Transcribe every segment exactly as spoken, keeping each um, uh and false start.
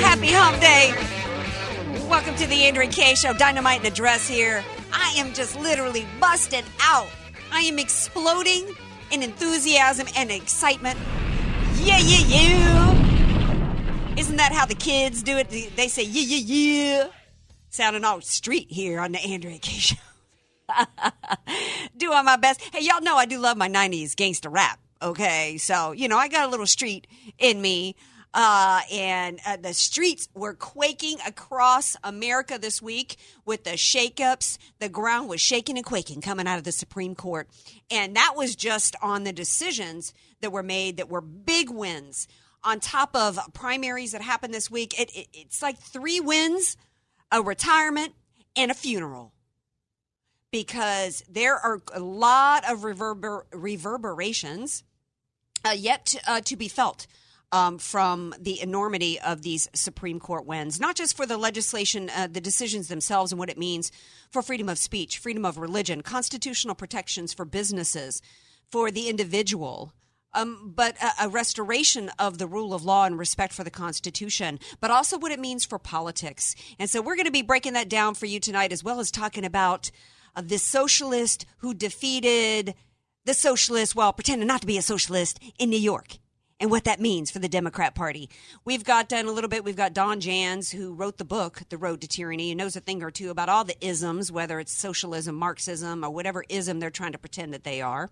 Happy Hump Day. Welcome to the Andrea Kay Show. Dynamite in a dress here. I am just literally busted out. I am exploding in enthusiasm and excitement. Yeah, yeah, yeah. Isn't that how the kids do it? They say, yeah, yeah, yeah. Sounding all street here on the Andrea Kay Show. Doing my best. Hey, y'all know I do love my nineties gangster rap, okay? So, you know, I got a little street in me. Uh, and uh, the streets were quaking across America this week with the shakeups. The ground was shaking and quaking coming out of the Supreme Court. And that was just on the decisions that were made that were big wins on top of primaries that happened this week. It, it, it's like three wins, a retirement, and a funeral. Because there are a lot of reverber- reverberations uh, yet to, uh, to be felt. Um, from the enormity of these Supreme Court wins, not just for the legislation, uh, the decisions themselves and what it means for freedom of speech, freedom of religion, constitutional protections for businesses, for the individual, um, but a, a restoration of the rule of law and respect for the Constitution, but also what it means for politics. And so we're going to be breaking that down for you tonight, as well as talking about uh, this socialist who defeated the socialist while pretending not to be a socialist in New York. And what that means for the Democrat Party. We've got done a little bit. We've got Don Jans, who wrote the book, The Road to Tyranny, and knows a thing or two about all the isms, whether it's socialism, Marxism, or whatever ism they're trying to pretend that they are.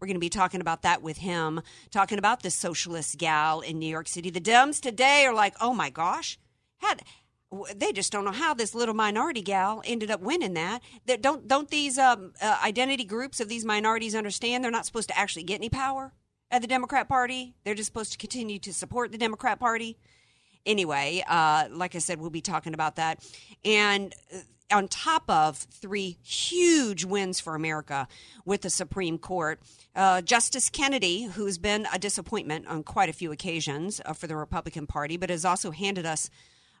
We're going to be talking about that with him, talking about the socialist gal in New York City. The Dems today are like, oh, my gosh, had they just don't know how this little minority gal ended up winning that. That don't don't these um, uh, identity groups of these minorities understand they're not supposed to actually get any power? At the Democrat Party, they're just supposed to continue to support the Democrat Party. Anyway, uh, like I said, we'll be talking about that. And on top of three huge wins for America with the Supreme Court, uh, Justice Kennedy, who's been a disappointment on quite a few occasions uh, for the Republican Party, but has also handed us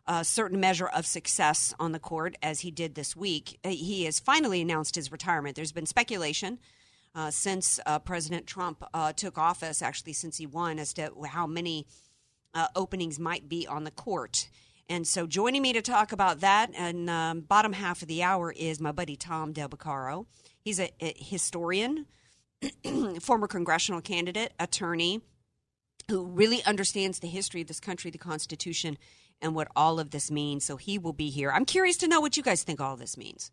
a certain measure of success on the court, as he did this week. He has finally announced his retirement. There's been speculation Uh, since uh, President Trump uh, took office, actually since he won, as to how many uh, openings might be on the court. And so joining me to talk about that and um, bottom half of the hour is my buddy Tom Del Beccaro. He's a, a historian, former congressional candidate, attorney, who really understands the history of this country, the Constitution, and what all of this means. So he will be here. I'm curious to know what you guys think all this means.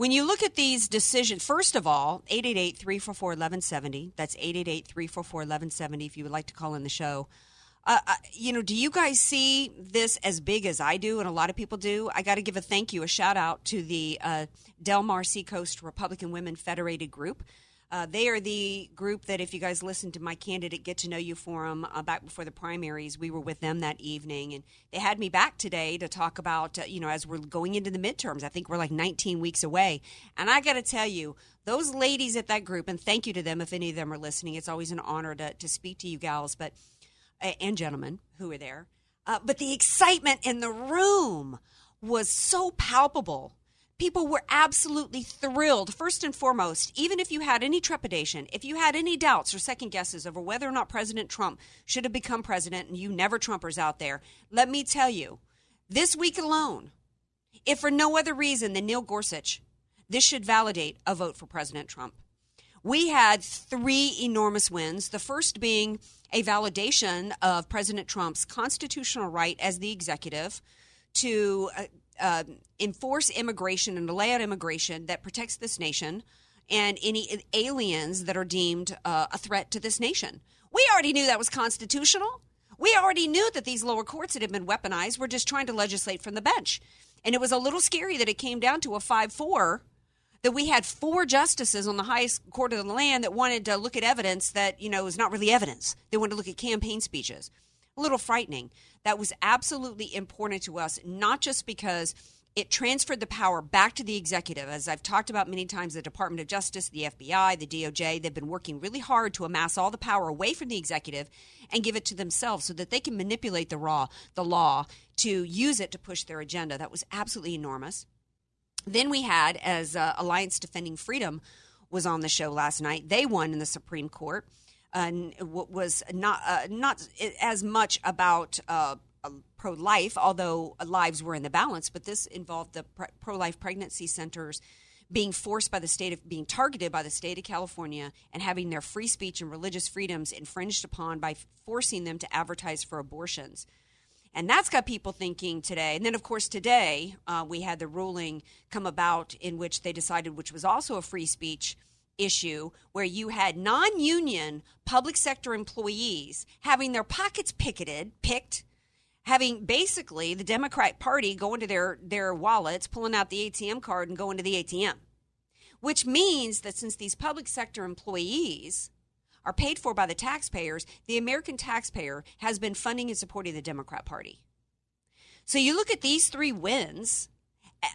When you look at these decisions, first of all, eight eight eight, three four four, one one seven zero. That's eight eight eight, three four four, one one seven zero if you would like to call in the show. Uh, I, you know, do you guys see this as big as I do and a lot of people do? I got to give a thank you, a shout out to the uh, Del Mar Seacoast Republican Women Federated Group. Uh, they are the group that, if you guys listen to my candidate Get to Know You Forum uh, back before the primaries, we were with them that evening. And they had me back today to talk about, uh, you know, as we're going into the midterms, I think we're like nineteen weeks away. And I got to tell you, those ladies at that group, and thank you to them if any of them are listening. It's always an honor to, to speak to you gals but and gentlemen who are there. Uh, but the excitement in the room was so palpable. People were absolutely thrilled. First and foremost, even if you had any trepidation, if you had any doubts or second guesses over whether or not President Trump should have become president, and you never Trumpers out there, let me tell you, This week alone, if for no other reason than Neil Gorsuch, this should validate a vote for President Trump. We had three enormous wins, the first being a validation of President Trump's constitutional right as the executive to uh, uh, enforce immigration and lay out immigration that protects this nation and any aliens that are deemed uh, a threat to this nation. We already knew that was constitutional. We already knew that these lower courts that had been weaponized were just trying to legislate from the bench. And it was a little scary that it came down to a five four, that we had four justices on the highest court of the land that wanted to look at evidence that, you know, is not really evidence. They wanted to look at campaign speeches. A little frightening. That was absolutely important to us, not just because it transferred the power back to the executive. As I've talked about many times, the Department of Justice, the F B I, the D O J, they've been working really hard to amass all the power away from the executive and give it to themselves so that they can manipulate the raw, the law to use it to push their agenda. That was absolutely enormous. Then we had, as uh, Alliance Defending Freedom was on the show last night, they won in the Supreme Court. Uh, what was not uh, not as much about uh, pro-life, although lives were in the balance, but this involved the pre- pro-life pregnancy centers being forced by the state of being targeted by the state of California and having their free speech and religious freedoms infringed upon by f- forcing them to advertise for abortions. And that's got people thinking today. And then, of course, today uh, we had the ruling come about in which they decided, which was also a free speech issue, where you had non-union public sector employees having their pockets picketed, picked, having basically the Democrat Party go into their, their wallets, pulling out the A T M card and going to the A T M, which means that since these public sector employees are paid for by the taxpayers, the American taxpayer has been funding and supporting the Democrat Party. So you look at these three wins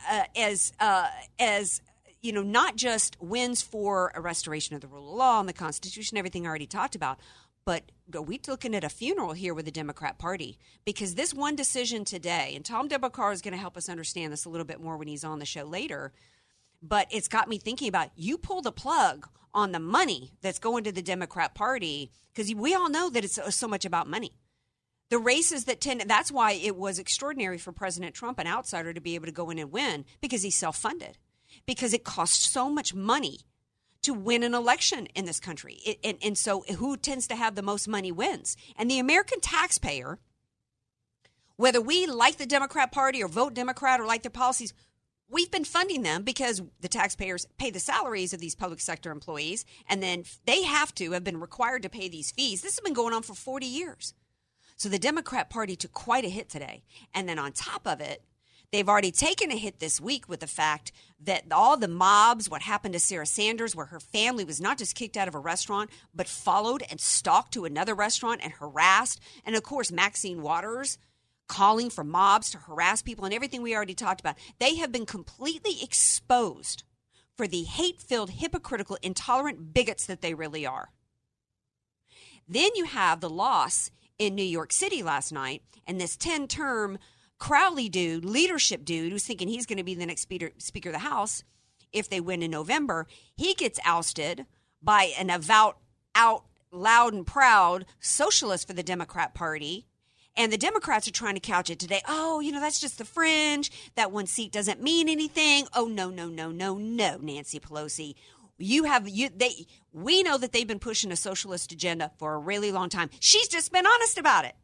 uh, as, uh, as you know, not just wins for a restoration of the rule of law and the Constitution, everything I already talked about, but we're looking at a funeral here with the Democrat Party, because this one decision today, and Tom Del Beccaro is going to help us understand this a little bit more when he's on the show later, but it's got me thinking about, you pull the plug on the money that's going to the Democrat Party, because we all know that it's so much about money. The races that tend – that's why it was extraordinary for President Trump, an outsider, to be able to go in and win, because he's self-funded, because it costs so much money to win an election in this country. It, and, and so who tends to have the most money wins. And the American taxpayer, whether we like the Democrat Party or vote Democrat or like their policies – we've been funding them because the taxpayers pay the salaries of these public sector employees, and then they have to have been required to pay these fees. This has been going on for forty years. So the Democrat Party took quite a hit today. And then on top of it, they've already taken a hit this week with the fact that all the mobs, what happened to Sarah Sanders, where her family was not just kicked out of a restaurant, but followed and stalked to another restaurant and harassed. And, of course, Maxine Waters calling for mobs to harass people and everything we already talked about. They have been completely exposed for the hate-filled, hypocritical, intolerant bigots that they really are. Then you have the loss in New York City last night, and this ten-term Crowley dude, leadership dude, who's thinking he's going to be the next speaker, speaker of the House if they win in November. He gets ousted by an avowed, out, loud, and proud socialist for the Democrat Party. And the Democrats are trying to couch it today. Oh, you know, that's just the fringe. That one seat doesn't mean anything. Oh, no, no, no, no, no, Nancy Pelosi. You have you they we know that they've been pushing a socialist agenda for a really long time. She's just been honest about it.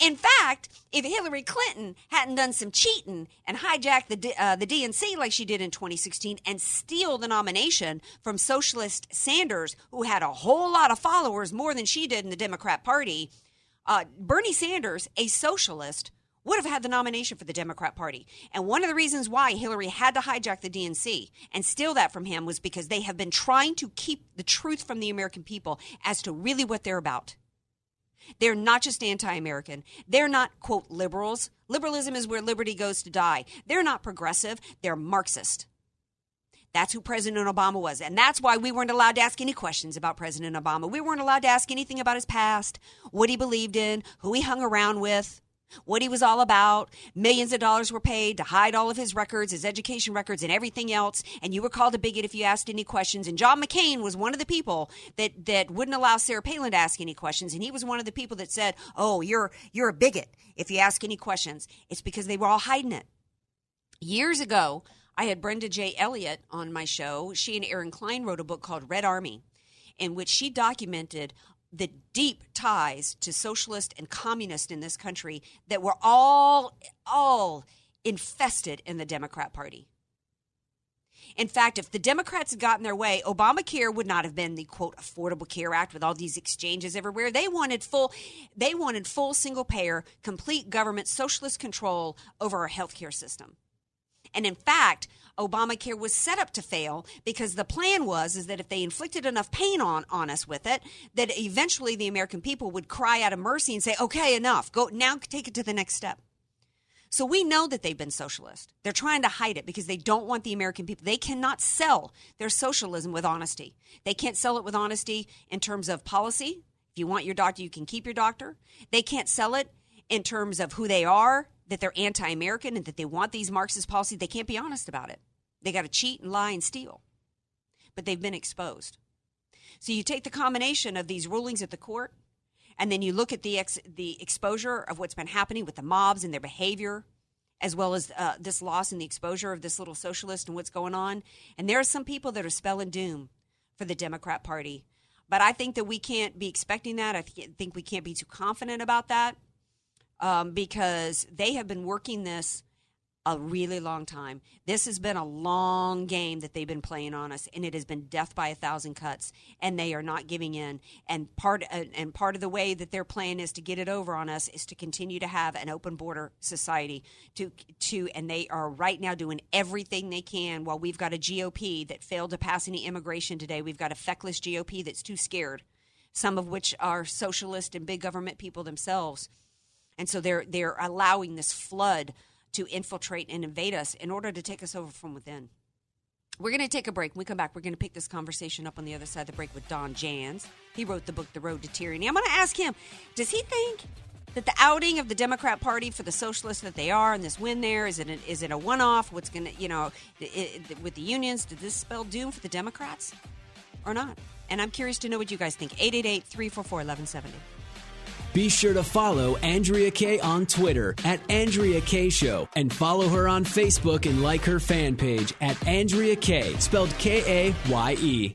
In fact, if Hillary Clinton hadn't done some cheating and hijacked the uh, the D N C like she did in twenty sixteen and steal the nomination from socialist Sanders, who had a whole lot of followers, more than she did in the Democrat Party, Uh, Bernie Sanders, a socialist, would have had the nomination for the Democrat Party. And one of the reasons why Hillary had to hijack the D N C and steal that from him was because they have been trying to keep the truth from the American people as to really what they're about. They're not just anti-American. They're not, quote, liberals. Liberalism is where liberty goes to die. They're not progressive. They're Marxist. That's who President Obama was. And that's why we weren't allowed to ask any questions about President Obama. We weren't allowed to ask anything about his past, what he believed in, who he hung around with. what he was all about. Millions of dollars were paid to hide all of his records, his education records, and everything else. And you were called a bigot if you asked any questions. And John McCain was one of the people that, that wouldn't allow Sarah Palin to ask any questions. And he was one of the people that said, oh, you're you're a bigot if you ask any questions. It's because they were all hiding it. Years ago, I had Brenda J. Elliott on my show. She and Aaron Klein wrote a book called Red Army, in which she documented the deep ties to socialist and communist in this country that were all, all infested in the Democrat Party. In fact, if the Democrats had gotten their way, Obamacare would not have been the, quote, Affordable Care Act with all these exchanges everywhere. They wanted full, they wanted full single-payer, complete government socialist control over our healthcare system. And in fact, Obamacare was set up to fail because the plan was is that if they inflicted enough pain on, on us with it, that eventually the American people would cry out of mercy and say, okay, enough. Go now, take it to the next step. So we know that they've been socialist. They're trying to hide it because they don't want the American people. They cannot sell their socialism with honesty. They can't sell it with honesty in terms of policy. If you want your doctor, you can keep your doctor. They can't sell it in terms of who they are, that they're anti-American and that they want these Marxist policies. They can't be honest about it. They got to cheat and lie and steal. But they've been exposed. So you take the combination of these rulings at the court, and then you look at the ex- the exposure of what's been happening with the mobs and their behavior, as well as uh, this loss and the exposure of this little socialist and what's going on. And there are some people that are spelling doom for the Democrat Party. But I think that we can't be expecting that. I th- think we can't be too confident about that um, because they have been working this a really long time. This has been a long game that they've been playing on us, and it has been death by a thousand cuts, and they are not giving in. And part and part of the way that their plan is to get it over on us is to continue to have an open border society. To to and they are right now doing everything they can while we've got a G O P that failed to pass any immigration today. We've got a feckless G O P that's too scared, some of which are socialist and big government people themselves. And so they're they're allowing this flood to infiltrate and invade us in order to take us over from within. We're going to take a break. When we come back, we're going to pick this conversation up on the other side of the break with Don Jans. He wrote the book, The Road to Tyranny. I'm going to ask him, does he think that the outing of the Democrat Party for the socialists that they are and this win there, is it a, is it a one-off? What's going to, you know, it, it, with the unions, did this spell doom for the Democrats or not? And I'm curious to know what you guys think. eight eight eight, three four four, one one seven zero. Be sure to follow Andrea Kay on Twitter at Andrea Kay Show and follow her on Facebook and like her fan page at Andrea Kay, spelled K A Y E.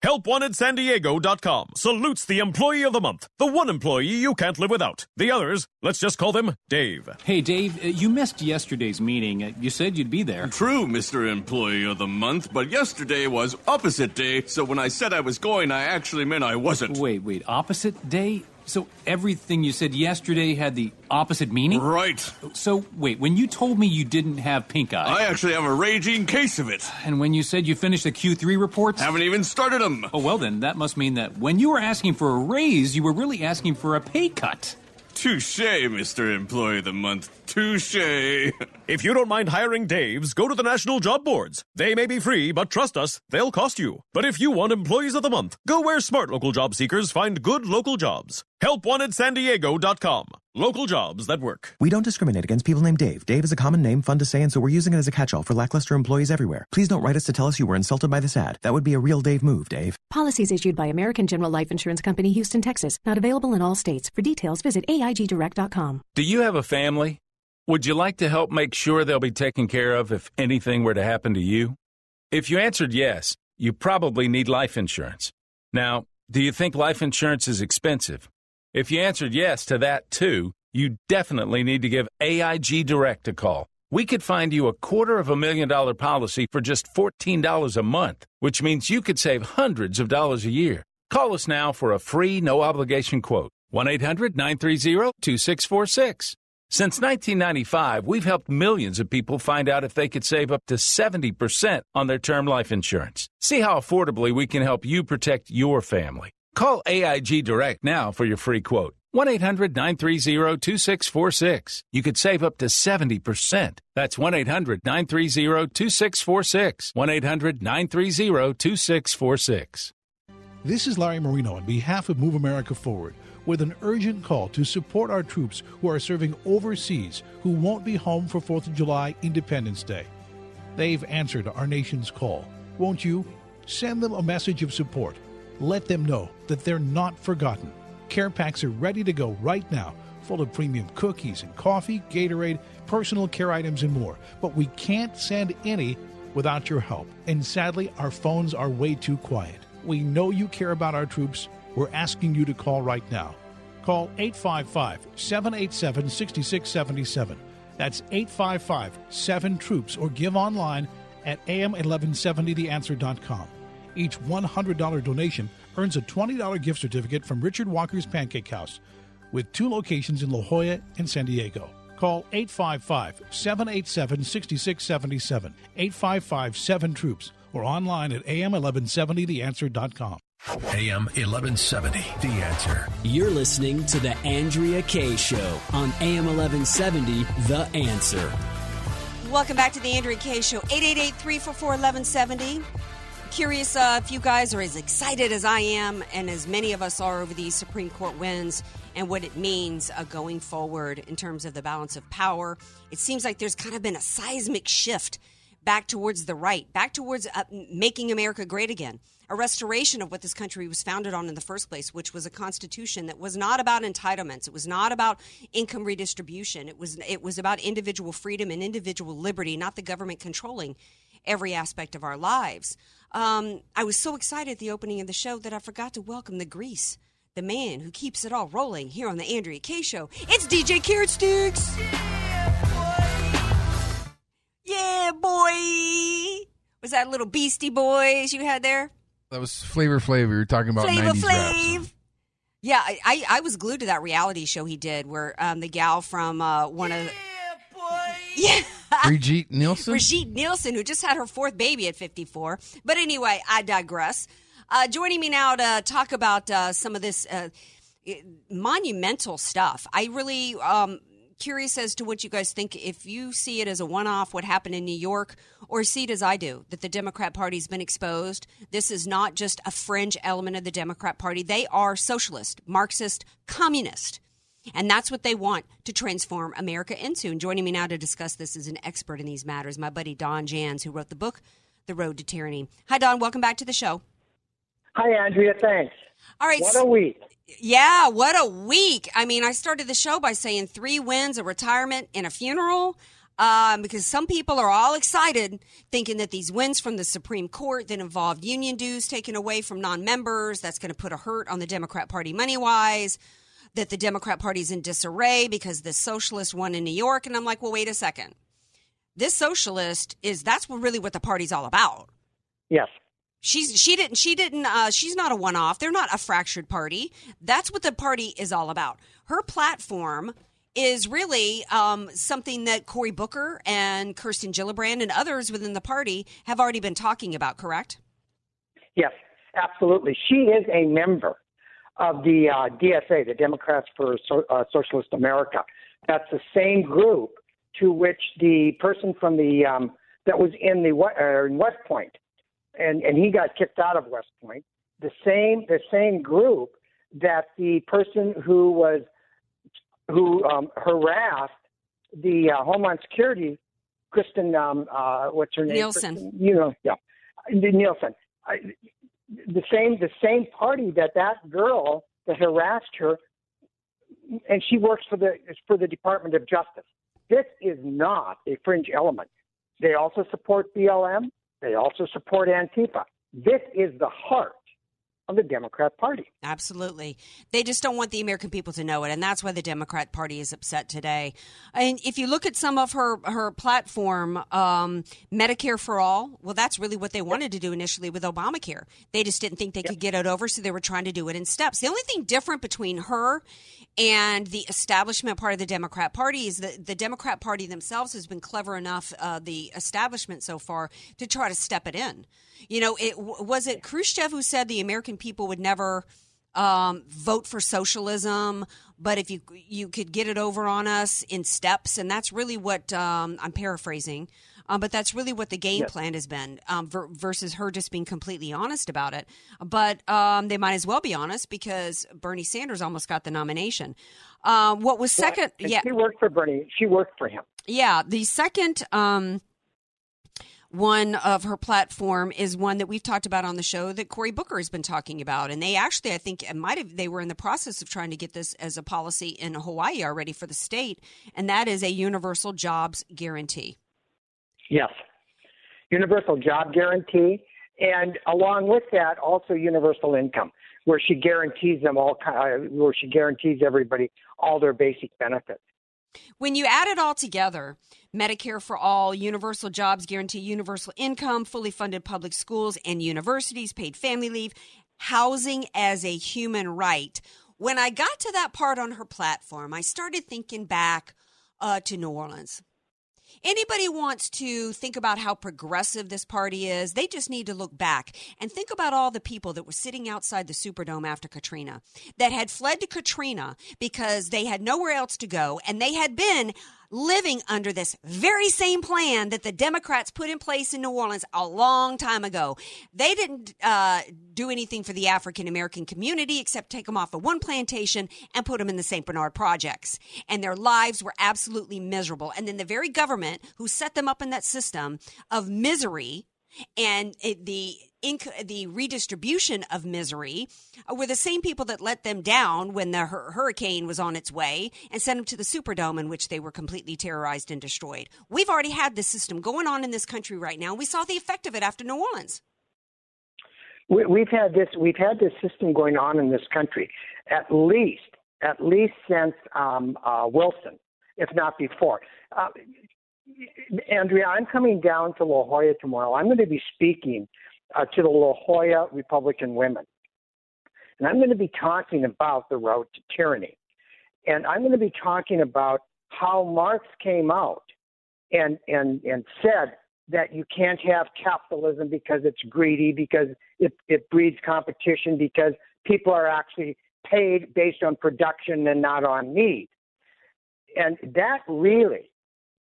help wanted san diego dot com salutes the employee of the month, the one employee you can't live without. The others, let's just call them Dave. Hey, Dave, uh, you missed yesterday's meeting. Uh, you said you'd be there. True, Mister Employee of the Month, but yesterday was opposite day, so when I said I was going, I actually meant I wasn't. Wait, wait, opposite day? So everything you said yesterday had the opposite meaning? Right. So, wait, when you told me you didn't have pink eye... I actually have a raging case of it. And when you said you finished the Q three reports... Haven't even started them. Oh, well then, that must mean that when you were asking for a raise, you were really asking for a pay cut. Touché, Mister Employee of the Month. Touché. If you don't mind hiring Daves, go to the national job boards. They may be free, but trust us, they'll cost you. But if you want Employees of the Month, go where smart local job seekers find good local jobs. help wanted san diego dot com. Local jobs that work. We don't discriminate against people named Dave. Dave is a common name, fun to say, and so we're using it as a catch-all for lackluster employees everywhere. Please don't write us to tell us you were insulted by this ad. That would be a real Dave move, Dave. Policies issued by American General Life Insurance Company, Houston, Texas. Not available in all states. For details, visit A I G direct dot com. Do you have a family? Would you like to help make sure they'll be taken care of if anything were to happen to you? If you answered yes, you probably need life insurance. Now, do you think life insurance is expensive? If you answered yes to that, too, you definitely need to give A I G Direct a call. We could find you a quarter of a million dollar policy for just fourteen dollars a month, which means you could save hundreds of dollars a year. Call us now for a free, no-obligation quote. one eight hundred nine three zero two six four six. Since nineteen ninety-five, we've helped millions of people find out if they could save up to seventy percent on their term life insurance. See how affordably we can help you protect your family. Call A I G Direct now for your free quote. one eight hundred nine three zero two six four six. You could save up to seventy percent. That's one eight hundred nine three zero two six four six. one eight hundred nine three zero two six four six. This is Larry Marino on behalf of Move America Forward with an urgent call to support our troops who are serving overseas who won't be home for fourth of July Independence Day. They've answered our nation's call. Won't you? Send them a message of support. Let them know that they're not forgotten. Care packs are ready to go right now, full of premium cookies and coffee, Gatorade, personal care items, and more. But we can't send any without your help. And sadly, our phones are way too quiet. We know you care about our troops. We're asking you to call right now. Call eight five five seven eight seven six six seven seven. That's eight five five seven troops or give online at A M eleven seventy the answer dot com. Each one hundred dollars donation earns a twenty dollars gift certificate from Richard Walker's Pancake House with two locations in La Jolla and San Diego. Call eight five five seven eight seven six six seven seven, eight five five seven troops, or online at A M eleven seventy the answer dot com. A M eleven seventy, The Answer. You're listening to The Andrea Kay Show on A M eleven seventy, The Answer. Welcome back to The Andrea Kay Show, eight eight eight three four four one one seven zero. Curious uh, if you guys are as excited as I am and as many of us are over these Supreme Court wins and what it means uh, going forward in terms of the balance of power. It seems like there's kind of been a seismic shift back towards the right, back towards uh, making America great again, a restoration of what this country was founded on in the first place, which was a constitution that was not about entitlements. It was not about income redistribution. It was it was about individual freedom and individual liberty, not the government controlling every aspect of our lives. Um, I was so excited at the opening of the show that I forgot to welcome the grease, the man who keeps it all rolling here on the Andrea Kay Show. It's D J Carrot Sticks. Yeah, boy. Was that little Beastie Boys you had there? That was Flavor Flav. We were talking about Flavor Flav. Raps. Yeah, I, I, I was glued to that reality show he did where um, the gal from uh, one yeah, of... Yeah, boy. Yeah. Brigitte Nielsen? Brigitte Nielsen, who just had her fourth baby at fifty-four. But anyway, I digress. Uh, joining me now to talk about uh, some of this uh, monumental stuff. I really um, curious as to what you guys think. If you see it as a one-off, what happened in New York, or see it as I do, that the Democrat Party's been exposed. This is not just a fringe element of the Democrat Party. They are socialist, Marxist, communist. And that's what they want to transform America into. And joining me now to discuss this is an expert in these matters, my buddy Don Jans, who wrote the book, The Road to Tyranny. Hi, Don. Welcome back to the show. Hi, Andrea. Thanks. All right. What a week. Yeah, what a week. I mean, I started the show by saying three wins, a retirement, and a funeral. Um, because some people are all excited thinking that these wins from the Supreme Court that involved union dues taken away from non-members, that's going to put a hurt on the Democrat Party money-wise, that the Democrat Party's in disarray because the socialist won in New York. And I'm like, well, wait a second. This socialist is, that's really what the party's all about. Yes. She's, she didn't, she didn't, uh, she's not a one-off. They're not a fractured party. That's what the party is all about. Her platform is really um, something that Cory Booker and Kirsten Gillibrand and others within the party have already been talking about, correct? Yes, absolutely. She is a member of the uh, D S A, the Democrats for so- uh, Socialist America. That's the same group to which the person from the um, that was in the uh, in West Point, and, and he got kicked out of West Point. The same the same group that the person who was who um, harassed the uh, Homeland Security, Kristen, um, uh, what's her name? Nielsen. Kristen, you know, yeah, Nielsen. I, the same, the same party that that girl that harassed her, and she works for the for the Department of Justice. This is not a fringe element. They also support B L M. They also support Antifa. This is the heart of the Democrat Party. Absolutely. They just don't want the American people to know it, and that's why the Democrat Party is upset today. And if you look at some of her, her platform, um, Medicare for All, well, that's really what they wanted to do initially with Obamacare. They just didn't think they yep. could get it over, so they were trying to do it in steps. The only thing different between her and the establishment part of the Democrat Party is that the Democrat Party themselves has been clever enough, uh, the establishment so far, to try to step it in. You know, it was it Khrushchev who said the American people would never um, vote for socialism, but if you you could get it over on us in steps, and that's really what um, I'm paraphrasing, um, but that's really what the game yes. plan has been um, ver- versus her just being completely honest about it. But um, they might as well be honest because Bernie Sanders almost got the nomination. Uh, what was second? Well, yeah, she worked for Bernie. She worked for him. Yeah, the second. Um, One of her platform is one that we've talked about on the show that Cory Booker has been talking about. And they actually, I think, might have they were in the process of trying to get this as a policy in Hawaii already for the state. And that is a universal jobs guarantee. Yes. Universal job guarantee. And along with that, also universal income, where she guarantees them all, where she guarantees everybody all their basic benefits. When you add it all together, Medicare for all, universal jobs guarantee, universal income, fully funded public schools and universities, paid family leave, housing as a human right. When I got to that part on her platform, I started thinking back uh, to New Orleans. Anybody wants to think about how progressive this party is, they just need to look back and think about all the people that were sitting outside the Superdome after Katrina that had fled to Katrina because they had nowhere else to go, and they had been living under this very same plan that the Democrats put in place in New Orleans a long time ago. They didn't uh, do anything for the African-American community except take them off of one plantation and put them in the Saint Bernard projects. And their lives were absolutely miserable. And then the very government who set them up in that system of misery and the inc- the redistribution of misery were the same people that let them down when the hur- hurricane was on its way and sent them to the Superdome, in which they were completely terrorized and destroyed. We've already had this system going on in this country right now. We saw the effect of it after New Orleans. We, we've had this. We've had this system going on in this country at least at least since um, uh, Wilson, if not before. Uh, Andrea, I'm coming down to La Jolla tomorrow. I'm going to be speaking uh, to the La Jolla Republican women. And I'm going to be talking about the road to tyranny. And I'm going to be talking about how Marx came out and, and, and said that you can't have capitalism because it's greedy, because it, it breeds competition, because people are actually paid based on production and not on need. And that really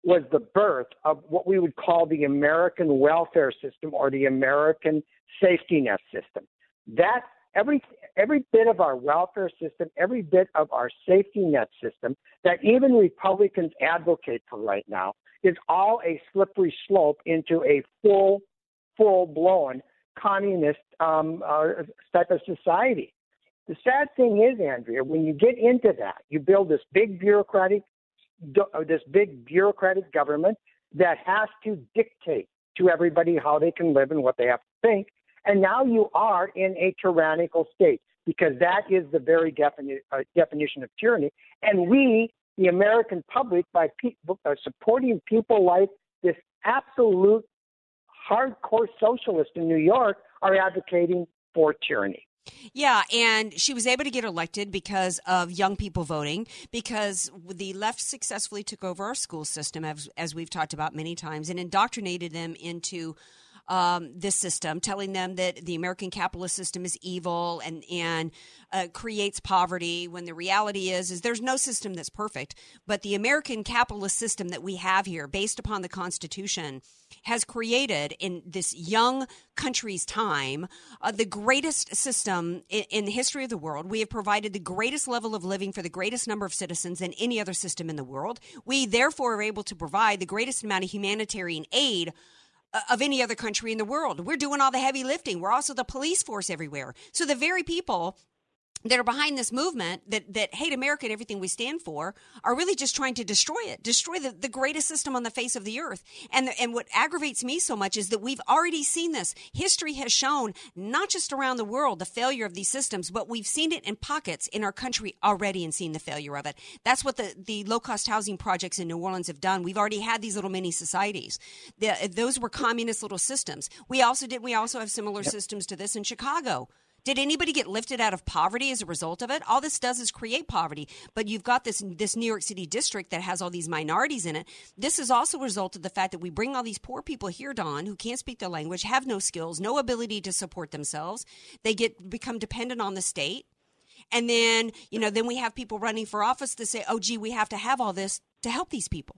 was the birth of what we would call the American welfare system or the American safety net system. That every every bit of our welfare system, every bit of our safety net system that even Republicans advocate for right now is all a slippery slope into a full, full-blown communist um, uh, type of society. The sad thing is, Andrea, when you get into that, you build this big bureaucratic this big bureaucratic government that has to dictate to everybody how they can live and what they have to think. And now you are in a tyrannical state, because that is the very defini- uh, definition of tyranny. And we, the American public, by pe- uh, supporting people like this absolute hardcore socialist in New York, are advocating for tyranny. Yeah, and she was able to get elected because of young people voting, because the left successfully took over our school system, as, as we've talked about many times, and indoctrinated them into um, this system, telling them that the American capitalist system is evil and and uh, creates poverty, when the reality is is there's no system that's perfect. But the American capitalist system that we have here, based upon the Constitution, has created in this young country's time uh, the greatest system in, in the history of the world. We have provided the greatest level of living for the greatest number of citizens than any other system in the world. We therefore are able to provide the greatest amount of humanitarian aid of any other country in the world. We're doing all the heavy lifting. We're also the police force everywhere. So the very people that are behind this movement that, that hate America and everything we stand for are really just trying to destroy it, destroy the, the greatest system on the face of the earth. And the, and what aggravates me so much is that we've already seen this. History has shown, not just around the world, the failure of these systems, but we've seen it in pockets in our country already and seen the failure of it. That's what the, the low-cost housing projects in New Orleans have done. We've already had these little mini societies. The, those were communist little systems. We also did. We also have similar yep. systems to this in Chicago. Did anybody get lifted out of poverty as a result of it? All this does is create poverty. But you've got this this New York City district that has all these minorities in it. This is also a result of the fact that we bring all these poor people here, Don, who can't speak their language, have no skills, no ability to support themselves. They get become dependent on the state. And then, you know, then we have people running for office that say, oh, gee, we have to have all this to help these people.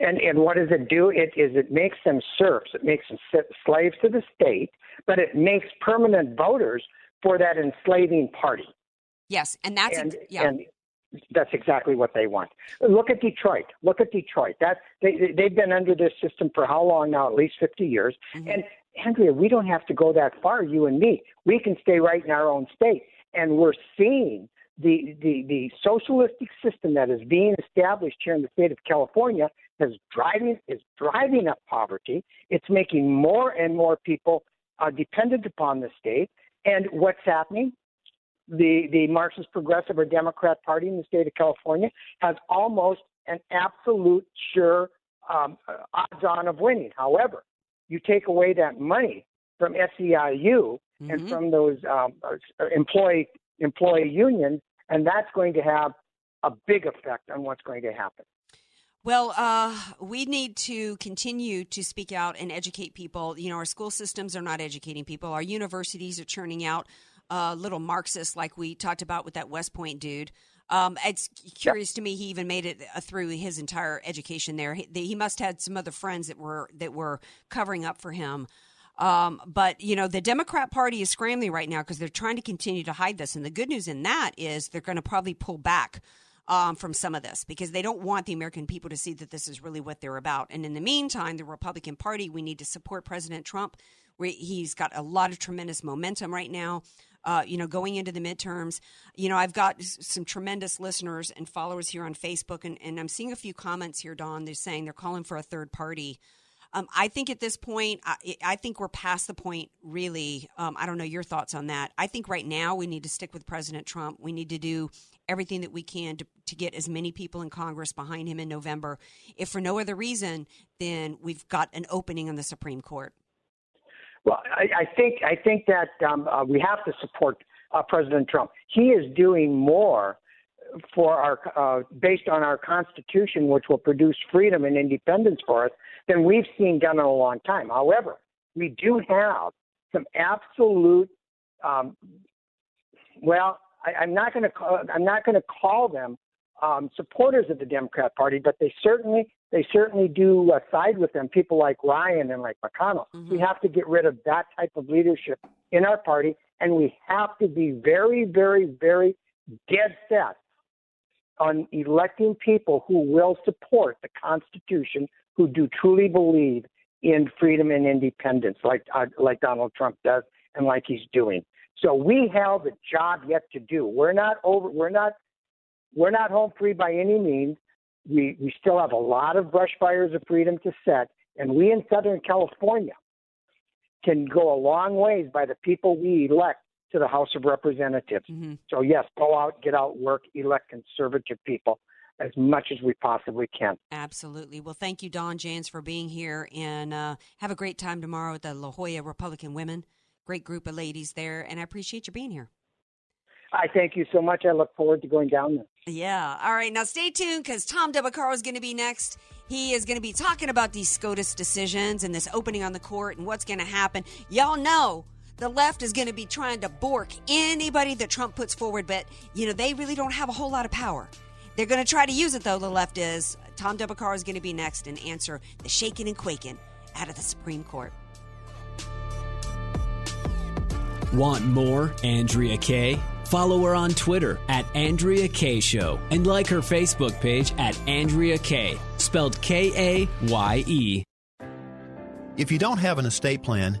And and what does it do? It is it makes them serfs. It makes them slaves to the state, but it makes permanent voters for that enslaving party. Yes, and that's and, ex- yeah. and that's exactly what they want. Look at Detroit. Look at Detroit. That they they've been under this system for how long now? At least fifty years. Mm-hmm. And Andrea, we don't have to go that far. You and me, we can stay right in our own state, and we're seeing the the the socialistic system that is being established here in the state of California. Is driving is driving up poverty. It's making more and more people uh, dependent upon the state. And what's happening? The the Marxist Progressive or Democrat Party in the state of California has almost an absolute sure um, odds-on of winning. However, you take away that money from S E I U mm-hmm. and from those um, employee employee unions, and that's going to have a big effect on what's going to happen. Well, uh, we need to continue to speak out and educate people. You know, our school systems are not educating people. Our universities are churning out uh, little Marxists like we talked about with that West Point dude. Um, it's curious yep. to me he even made it through his entire education there. He, he must have had some other friends that were that were covering up for him. Um, but, you know, the Democrat Party is scrambling right now because they're trying to continue to hide this. And the good news in that is they're going to probably pull back Um, from some of this because they don't want the American people to see that this is really what they're about. And in the meantime, the Republican Party, we need to support President Trump. We, he's got a lot of tremendous momentum right now, uh, you know, going into the midterms. You know, I've got some tremendous listeners and followers here on Facebook, and, and I'm seeing a few comments here, Don. They're saying they're calling for a third party. Um, I think at this point, I, I think we're past the point, really. Um, I don't know your thoughts on that. I think right now we need to stick with President Trump. We need to do everything that we can to, to get as many people in Congress behind him in November. If for no other reason, then we've got an opening on the Supreme Court. Well, I, I think I think that um, uh, we have to support uh, President Trump. He is doing more for our uh, based on our Constitution, which will produce freedom and independence for us, than we've seen done in a long time. However, we do have some absolute, um, well, I, I'm not going to I'm not going to call them um, supporters of the Democrat Party, but they certainly they certainly do uh, side with them. People like Ryan and like McConnell. Mm-hmm. We have to get rid of that type of leadership in our party, and we have to be very, very, very dead set on electing people who will support the Constitution, who do truly believe in freedom and independence, like uh, like Donald Trump does and like he's doing. So we have a job yet to do. We're not over. We're not. We're not home free by any means. We we still have a lot of brush fires of freedom to set, and we in Southern California can go a long ways by the people we elect to the House of Representatives. Mm-hmm. So yes, go out, get out, work, elect conservative people as much as we possibly can. Absolutely. Well, thank you, Don Jans, for being here, and uh, have a great time tomorrow at the La Jolla Republican Women. Great group of ladies there, and I appreciate you being here. I thank you so much. I look forward to going down there. Yeah. All right. Now stay tuned, because Tom Del Beccaro is going to be next. He is going to be talking about these SCOTUS decisions and this opening on the court and what's going to happen. Y'all know the left is going to be trying to bork anybody that Trump puts forward, but, you know, they really don't have a whole lot of power. They're going to try to use it, though, the left is. Tom Del Beccaro is going to be next and answer the shaking and quaking out of the Supreme Court. Want more Andrea Kay? Follow her on Twitter at Andrea Kay Show and like her Facebook page at Andrea Kay, spelled K A Y E. If you don't have an estate plan,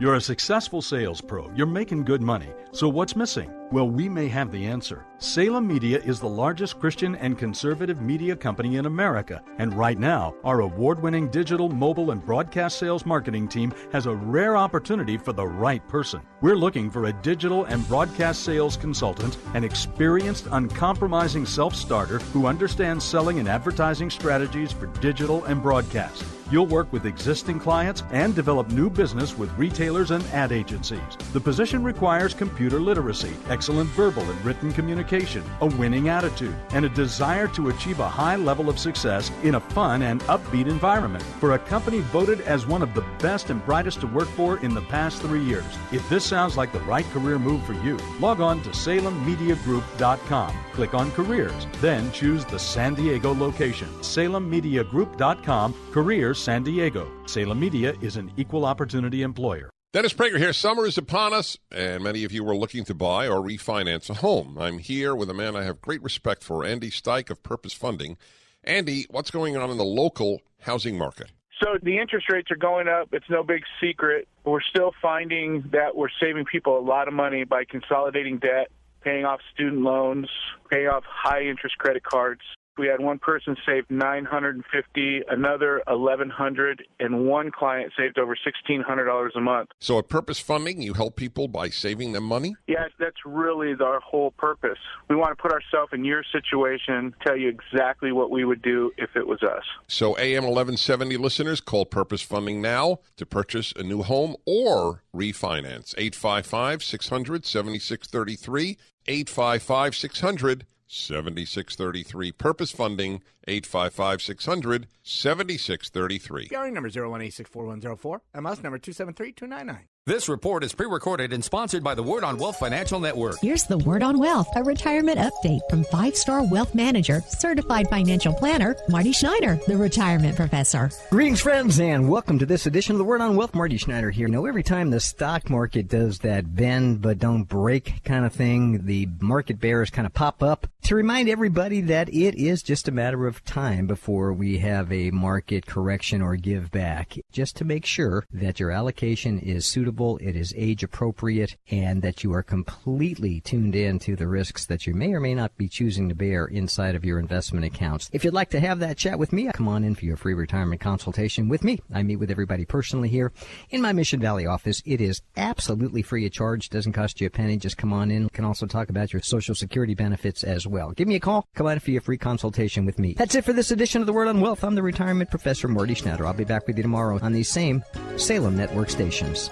You're a successful sales pro. You're making good money. So what's missing? Well, we may have the answer. Salem Media is the largest Christian and conservative media company in America. And right now, our award-winning digital, mobile, and broadcast sales marketing team has a rare opportunity for the right person. We're looking for a digital and broadcast sales consultant, an experienced, uncompromising self-starter who understands selling and advertising strategies for digital and broadcast. You'll work with existing clients and develop new business with retailers and ad agencies. The position requires computer literacy, excellent verbal and written communication, a winning attitude, and a desire to achieve a high level of success in a fun and upbeat environment for a company voted as one of the best and brightest to work for in the past three years. If this sounds like the right career move for you, log on to salem media group dot com. Click on Careers, then choose the San Diego location. salem media group dot com, Careers San Diego. Salem Media is an equal opportunity employer. Dennis Prager here. Summer is upon us, and many of you are looking to buy or refinance a home. I'm here with a man I have great respect for, Andy Steich of Purpose Funding. Andy, what's going on in the local housing market? So the interest rates are going up. It's no big secret. We're still finding that we're saving people a lot of money by consolidating debt, paying off student loans, paying off high-interest credit cards. We had one person saved nine hundred fifty dollars, another eleven hundred dollars, and one client saved over sixteen hundred dollars a month. So at Purpose Funding, you help people by saving them money? Yes, that's really our whole purpose. We want to put ourselves in your situation, tell you exactly what we would do if it was us. So A M eleven seventy listeners, call Purpose Funding now to purchase a new home or refinance. eight five five, six hundred, seven six three three, eight five five, six hundred, seven six three three. seventy-six thirty-three. Purpose Funding, eight five five, six hundred, seventy-six thirty-three. P R N number zero one eight six four one zero four. M S number two seven three two nine nine. This report is pre-recorded and sponsored by the Word on Wealth Financial Network. Here's the Word on Wealth, a retirement update from five-star wealth manager, certified financial planner, Marty Schneider, the retirement professor. Greetings, friends, and welcome to this edition of the Word on Wealth. Marty Schneider here. You know, every time the stock market does that bend but don't break kind of thing, the market bears kind of pop up to remind everybody that it is just a matter of time before we have a market correction or give back, just to make sure that your allocation is suitable, it is age appropriate, and that you are completely tuned in to the risks that you may or may not be choosing to bear inside of your investment accounts. If you'd like to have that chat with me, come on in for your free retirement consultation with me. I meet with everybody personally here in my Mission Valley office. It is absolutely free of charge. Doesn't cost you a penny. Just come on in. We can also talk about your Social Security benefits as well. Give me a call. Come on in for your free consultation with me. That's it for this edition of The Word on Wealth. I'm the retirement professor, Marty Schneider. I'll be back with you tomorrow on these same Salem Network stations.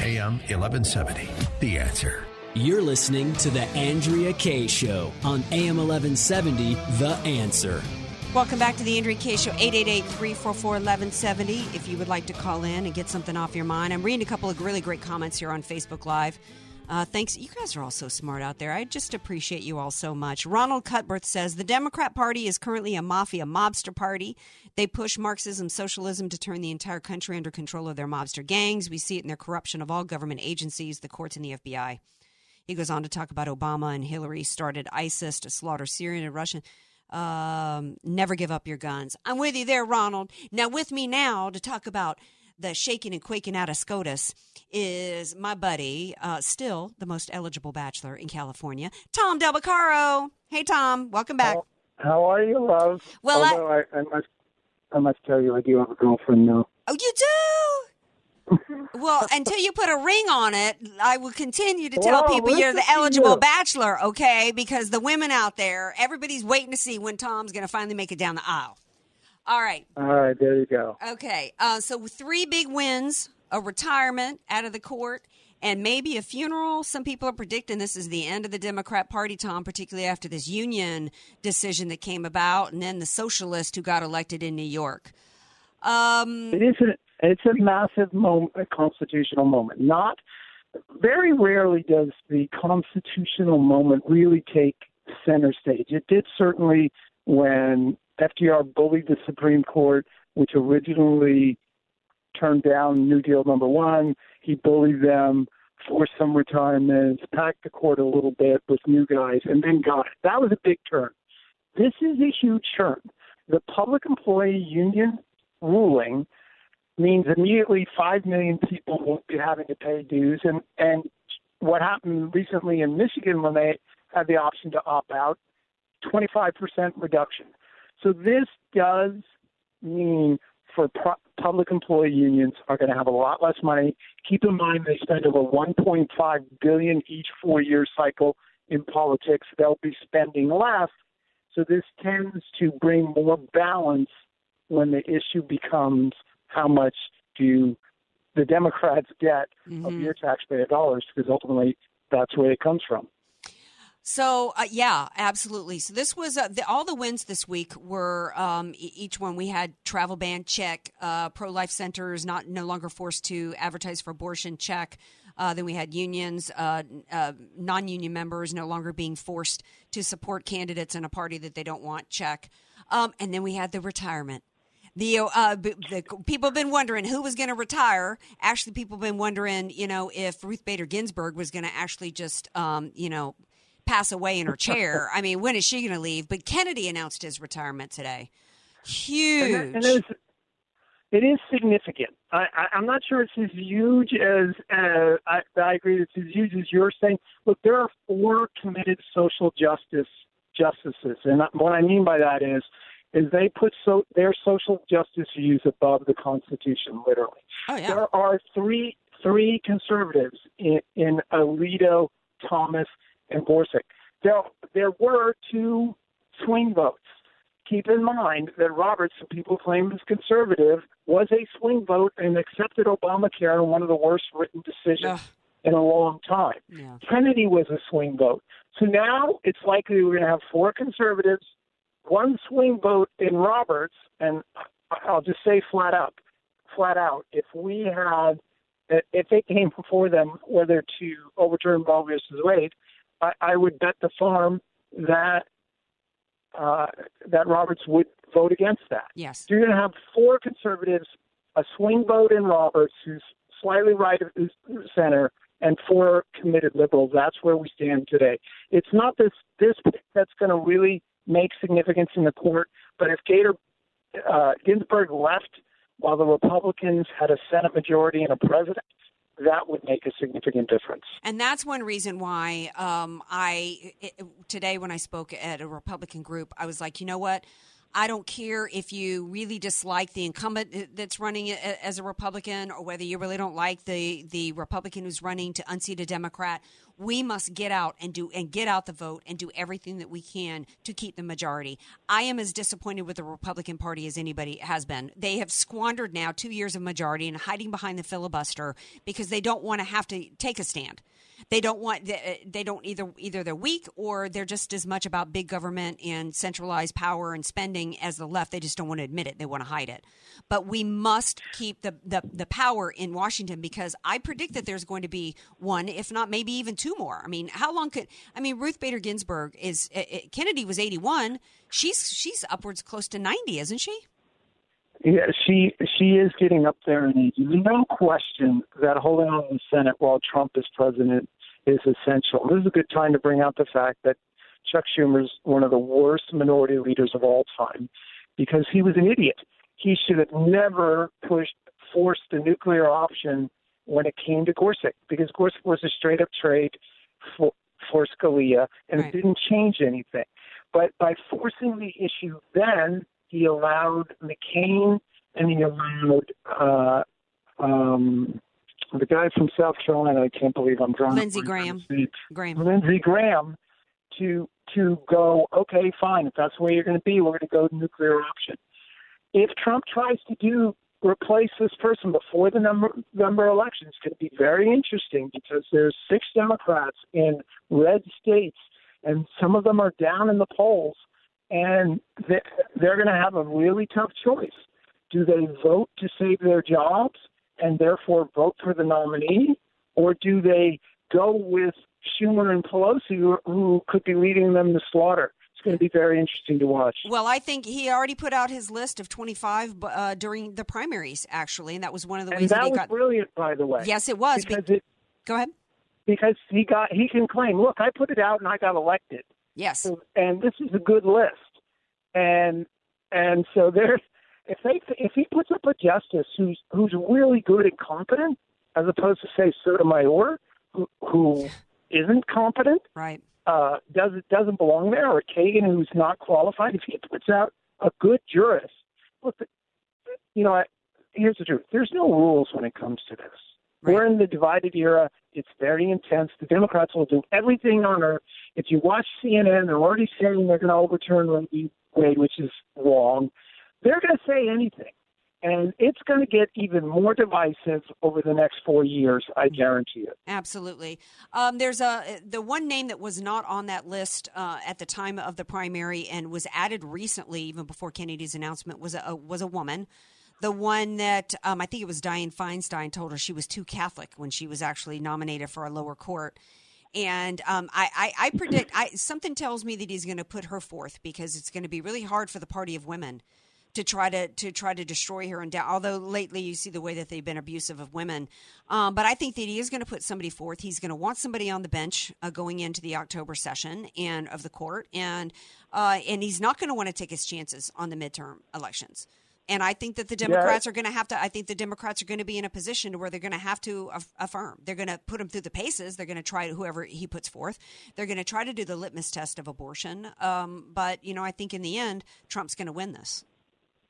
A M eleven seventy, The Answer. You're listening to The Andrea Kay Show on A M eleven seventy, The Answer. Welcome back to The Andrea Kay Show, eight eight eight, three four four, eleven seventy. If you would like to call in and get something off your mind. I'm reading a couple of really great comments here on Facebook Live. Uh, thanks. You guys are all so smart out there. I just appreciate you all so much. Ronald Cutbirth says, the Democrat Party is currently a mafia mobster party. They push Marxism, socialism to turn the entire country under control of their mobster gangs. We see it in their corruption of all government agencies, the courts, and the F B I. He goes on to talk about Obama and Hillary started ISIS to slaughter Syrian and Russian. Um, never give up your guns. I'm with you there, Ronald. Now with me now to talk about the shaking and quaking out of SCOTUS is my buddy, uh, still the most eligible bachelor in California, Tom Del Beccaro. Hey, Tom. Welcome back. How, how are you, love? Well, I, I, I, must, I must tell you, I do have a girlfriend now. Oh, you do? Well, until you put a ring on it, I will continue to tell wow, people you're the eligible you. bachelor, okay? Because the women out there, everybody's waiting to see when Tom's going to finally make it down the aisle. All right. All right. There you go. Okay. Uh, so three big wins, a retirement out of the court, and maybe a funeral. Some people are predicting this is the end of the Democrat Party, Tom, particularly after this union decision that came about, and then the socialist who got elected in New York. Um, it is a, it's a massive moment, a constitutional moment. Not very rarely does the constitutional moment really take center stage. It did certainly when F D R bullied the Supreme Court, which originally turned down New Deal number one. He bullied them, forced some retirements, packed the court a little bit with new guys, and then got it. That was a big turn. This is a huge turn. The public employee union ruling means immediately five million people won't be having to pay dues. And, and what happened recently in Michigan when they had the option to opt out, twenty-five percent reduction. So this does mean for pro- public employee unions are going to have a lot less money. Keep in mind they spend over one point five billion dollars each four-year cycle in politics. They'll be spending less. So this tends to bring more balance when the issue becomes how much do the Democrats get mm-hmm. of your taxpayer dollars, because ultimately that's where it comes from. So, uh, yeah, absolutely. So this was uh, – all the wins this week were um, e- each one. We had travel ban, check, uh, pro-life centers not no longer forced to advertise for abortion, check. Uh, then we had unions, uh, uh, non-union members no longer being forced to support candidates in a party that they don't want, check. Um, and then we had the retirement. The, uh, the people have been wondering who was going to retire. Actually, people have been wondering, you know, if Ruth Bader Ginsburg was going to actually just, um, you know – pass away in her chair. I mean, when is she going to leave? But Kennedy announced his retirement today. Huge. And it, and it, was, it is significant. I, I, I'm not sure it's as huge as uh, I, I agree. It's as huge as you're saying. Look, there are four committed social justice justices, and what I mean by that is, is they put so their social justice views above the Constitution, literally. Oh, yeah. There are three three conservatives in, in Alito, Thomas, and Gorsuch. There, there were two swing votes. Keep in mind that Roberts, who people claim is conservative, was a swing vote and accepted Obamacare in one of the worst written decisions Ugh. in a long time. Yeah. Kennedy was a swing vote. So now it's likely we're going to have four conservatives, one swing vote in Roberts, and I'll just say flat out, flat out, if we had, if they came before them, whether to overturn Roe versus Wade, I, I would bet the farm that uh, that Roberts would vote against that. Yes. So you're going to have four conservatives, a swing vote in Roberts, who's slightly right of the center, and four committed liberals. That's where we stand today. It's not this this pick that's going to really make significance in the court, but if Gator, uh, Ginsburg left while the Republicans had a Senate majority and a president, that would make a significant difference. And that's one reason why um, I it, today when I spoke at a Republican group, I was like, you know what? I don't care if you really dislike the incumbent that's running as a Republican or whether you really don't like the, the Republican who's running to unseat a Democrat. We must get out and do and get out the vote and do everything that we can to keep the majority. I am as disappointed with the Republican Party as anybody has been. They have squandered now two years of majority and hiding behind the filibuster because they don't want to have to take a stand. They don't want they don't either either they're weak or they're just as much about big government and centralized power and spending as the left. They just don't want to admit it. They want to hide it. But we must keep the, the, the power in Washington because I predict that there's going to be one, if not maybe even two more. I mean, how long could I mean, Ruth Bader Ginsburg is it, it, Kennedy was eighty-one. She's she's upwards close to ninety, isn't she? Yeah, she she is getting up there in age. No question that holding on to the Senate while Trump is president is essential. This is a good time to bring out the fact that Chuck Schumer is one of the worst minority leaders of all time because he was an idiot. He should have never pushed, forced the nuclear option when it came to Gorsuch because Gorsuch was a straight-up trade for, for Scalia, and right. It didn't change anything. But by forcing the issue then, he allowed McCain, and he allowed uh, um, the guy from South Carolina. I can't believe I'm drawing. Lindsey Graham. Graham. Lindsey Graham to to go. Okay, fine. If that's where you're going to be, we're going to go to nuclear option. If Trump tries to do replace this person before the number number election, it's going to be very interesting because there's six Democrats in red states, and some of them are down in the polls. And they're going to have a really tough choice. Do they vote to save their jobs and therefore vote for the nominee? Or do they go with Schumer and Pelosi, who could be leading them to slaughter? It's going to be very interesting to watch. Well, I think he already put out his list of twenty-five uh, during the primaries, actually. And that was one of the ways that he got. And that was brilliant, by the way. Yes, it was. Because Be- it... Go ahead. Because he got he can claim, look, I put it out and I got elected. Yes. And this is a good list. And and so there's if they if he puts up a justice who's who's really good and competent, as opposed to say Sotomayor, who, who isn't competent, right? Uh, doesn't doesn't belong there, or Kagan, who's not qualified. If he puts out a good jurist, look, you know, here's the truth: there's no rules when it comes to this. Right. We're in the divided era. It's very intense. The Democrats will do everything on earth. If you watch C N N, they're already saying they're going to overturn Roe v. Wade, which is wrong. They're going to say anything. And it's going to get even more divisive over the next four years, I guarantee it. Absolutely. Um, there's a the one name that was not on that list uh, at the time of the primary and was added recently, even before Kennedy's announcement, was a was a woman. The one that um, I think it was Dianne Feinstein told her she was too Catholic when she was actually nominated for a lower court. And um, I, I, I predict I, something tells me that he's going to put her forth because it's going to be really hard for the party of women to try to to try to destroy her. And down, although lately you see the way that they've been abusive of women. Um, but I think that he is going to put somebody forth. He's going to want somebody on the bench uh, going into the October session and of the court. And uh, and he's not going to want to take his chances on the midterm elections. And I think that the Democrats yeah. are going to have to – I think the Democrats are going to be in a position where they're going to have to aff- affirm. They're going to put him through the paces. They're going to try – whoever he puts forth. They're going to try to do the litmus test of abortion. Um, but, you know, I think in the end, Trump's going to win this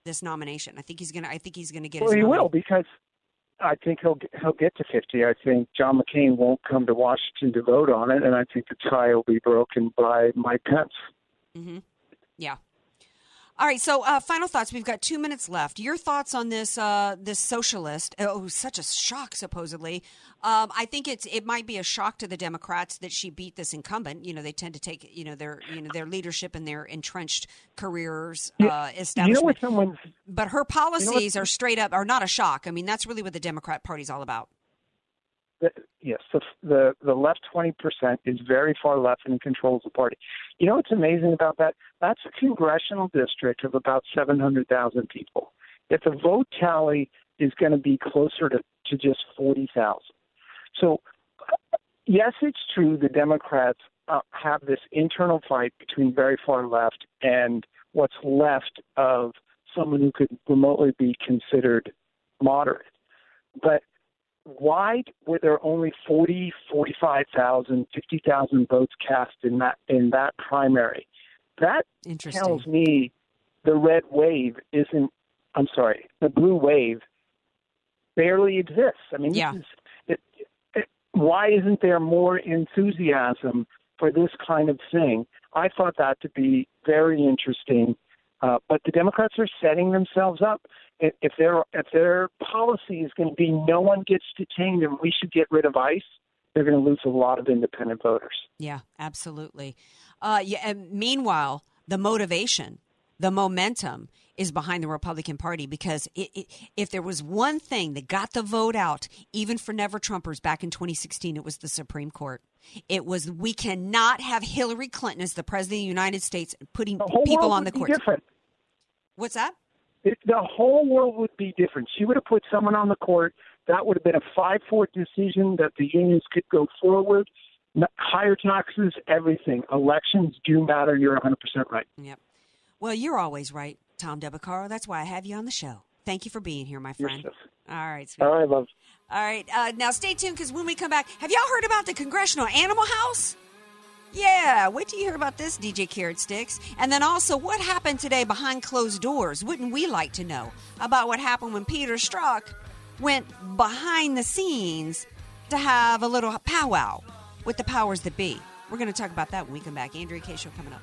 this nomination. I think he's going to – I think he's going to get well, his Well, he nominee. will because I think he'll, he'll get to fifty. I think John McCain won't come to Washington to vote on it, and I think the tie will be broken by Mike Pence. Mm-hmm. Yeah. All right, so uh, final thoughts. We've got two minutes left. Your thoughts on this uh, this socialist? Oh, such a shock! Supposedly, um, I think it's it might be a shock to the Democrats that she beat this incumbent. You know, they tend to take you know their you know their leadership and their entrenched careers uh, establishment. You know what someone, but her policies you know are straight up are not a shock. I mean, that's really what the Democrat Party's all about. The, yes, the, the the left twenty percent is very far left and controls the party. You know what's amazing about that? That's a congressional district of about seven hundred thousand people. If the vote tally is going to be closer to, to just forty thousand. So, yes, it's true the Democrats uh, have this internal fight between very far left and what's left of someone who could remotely be considered moderate. But why were there only forty, forty-five thousand, fifty thousand votes cast in that in that primary? That tells me the red wave isn't, I'm sorry, the blue wave barely exists. I mean, yeah. this is, it, it, why isn't there more enthusiasm for this kind of thing? I thought that to be very interesting. Uh, but the Democrats are setting themselves up. If, if, their, if their policy is going to be no one gets detained and we should get rid of ICE, they're going to lose a lot of independent voters. Yeah, absolutely. Uh, yeah, and meanwhile, the motivation, the momentum is behind the Republican Party, because it, it, if there was one thing that got the vote out, even for Never Trumpers back in twenty sixteen, it was the Supreme Court. It was, we cannot have Hillary Clinton as the president of the United States putting people on the court. What's that? It, the whole world would be different. She would have put someone on the court. That would have been a five four decision that the unions could go forward. Higher taxes, everything. Elections do matter. You're one hundred percent right. Yep. Well, you're always right, Tom Del Beccaro. That's why I have you on the show. Thank you for being here, my friend. Yes, all right. Sweetie. All right, love. All right. Uh, now, stay tuned, because when we come back, have y'all heard about the Congressional Animal House? Yeah. Wait till you hear about this, D J Carrot Sticks. And then also, what happened today behind closed doors? Wouldn't we like to know about what happened when Peter Strzok went behind the scenes to have a little powwow with the powers that be? We're going to talk about that when we come back. Andrea Kay Show coming up.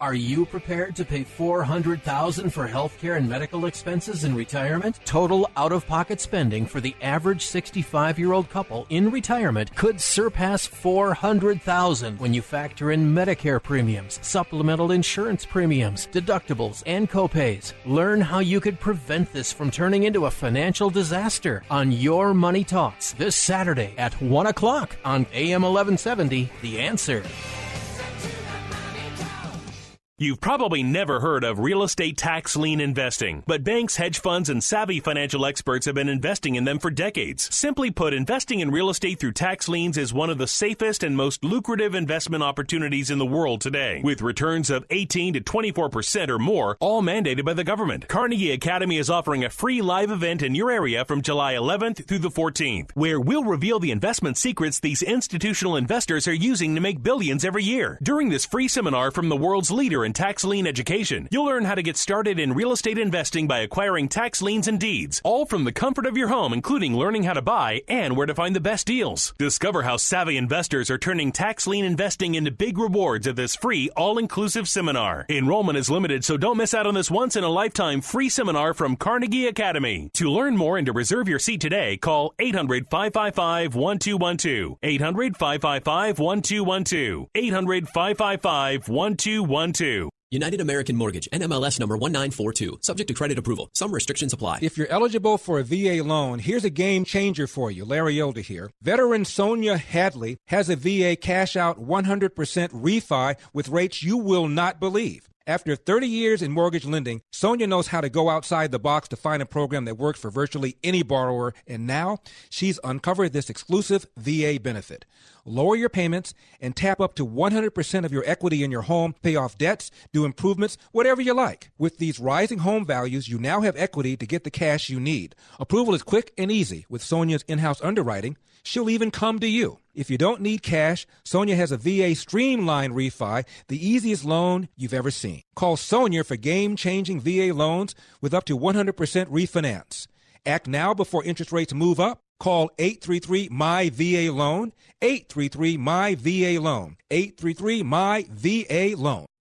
Are you prepared to pay four hundred thousand dollars for health care and medical expenses in retirement? Total out-of-pocket spending for the average sixty-five-year-old couple in retirement could surpass four hundred thousand dollars when you factor in Medicare premiums, supplemental insurance premiums, deductibles, and copays. Learn how you could prevent this from turning into a financial disaster on Your Money Talks this Saturday at one o'clock on A M eleven seventy, The Answer. You've probably never heard of real estate tax lien investing, but banks, hedge funds, and savvy financial experts have been investing in them for decades. Simply put, investing in real estate through tax liens is one of the safest and most lucrative investment opportunities in the world today, with returns of eighteen to twenty-four percent or more, all mandated by the government. Carnegie Academy is offering a free live event in your area from July eleventh through the fourteenth, where we'll reveal the investment secrets these institutional investors are using to make billions every year. During this free seminar from the world's leader in tax lien education, you'll learn how to get started in real estate investing by acquiring tax liens and deeds, all from the comfort of your home, including learning how to buy and where to find the best deals. Discover how savvy investors are turning tax lien investing into big rewards at this free, all-inclusive seminar. Enrollment is limited, so don't miss out on this once-in-a-lifetime free seminar from Carnegie Academy. To learn more and to reserve your seat today, call eight hundred, five five five, one two one two, eight hundred, five five five, one two one two, eight hundred, five five five, one two one two. United American Mortgage, N M L S number one nine four two. Subject to credit approval. Some restrictions apply. If you're eligible for a V A loan, here's a game changer for you. Larry Elder here. Veteran Sonia Hadley has a V A cash-out one hundred percent refi with rates you will not believe. After thirty years in mortgage lending, Sonia knows how to go outside the box to find a program that works for virtually any borrower, and now she's uncovered this exclusive V A benefit. Lower your payments and tap up to one hundred percent of your equity in your home, pay off debts, do improvements, whatever you like. With these rising home values, you now have equity to get the cash you need. Approval is quick and easy with Sonia's in-house underwriting. She'll even come to you. If you don't need cash, Sonia has a V A streamlined refi, the easiest loan you've ever seen. Call Sonia for game-changing V A loans with up to one hundred percent refinance. Act now before interest rates move up. Call eight three three, M Y V A loan, eight three three, M Y V A loan, eight three three, M Y V A loan.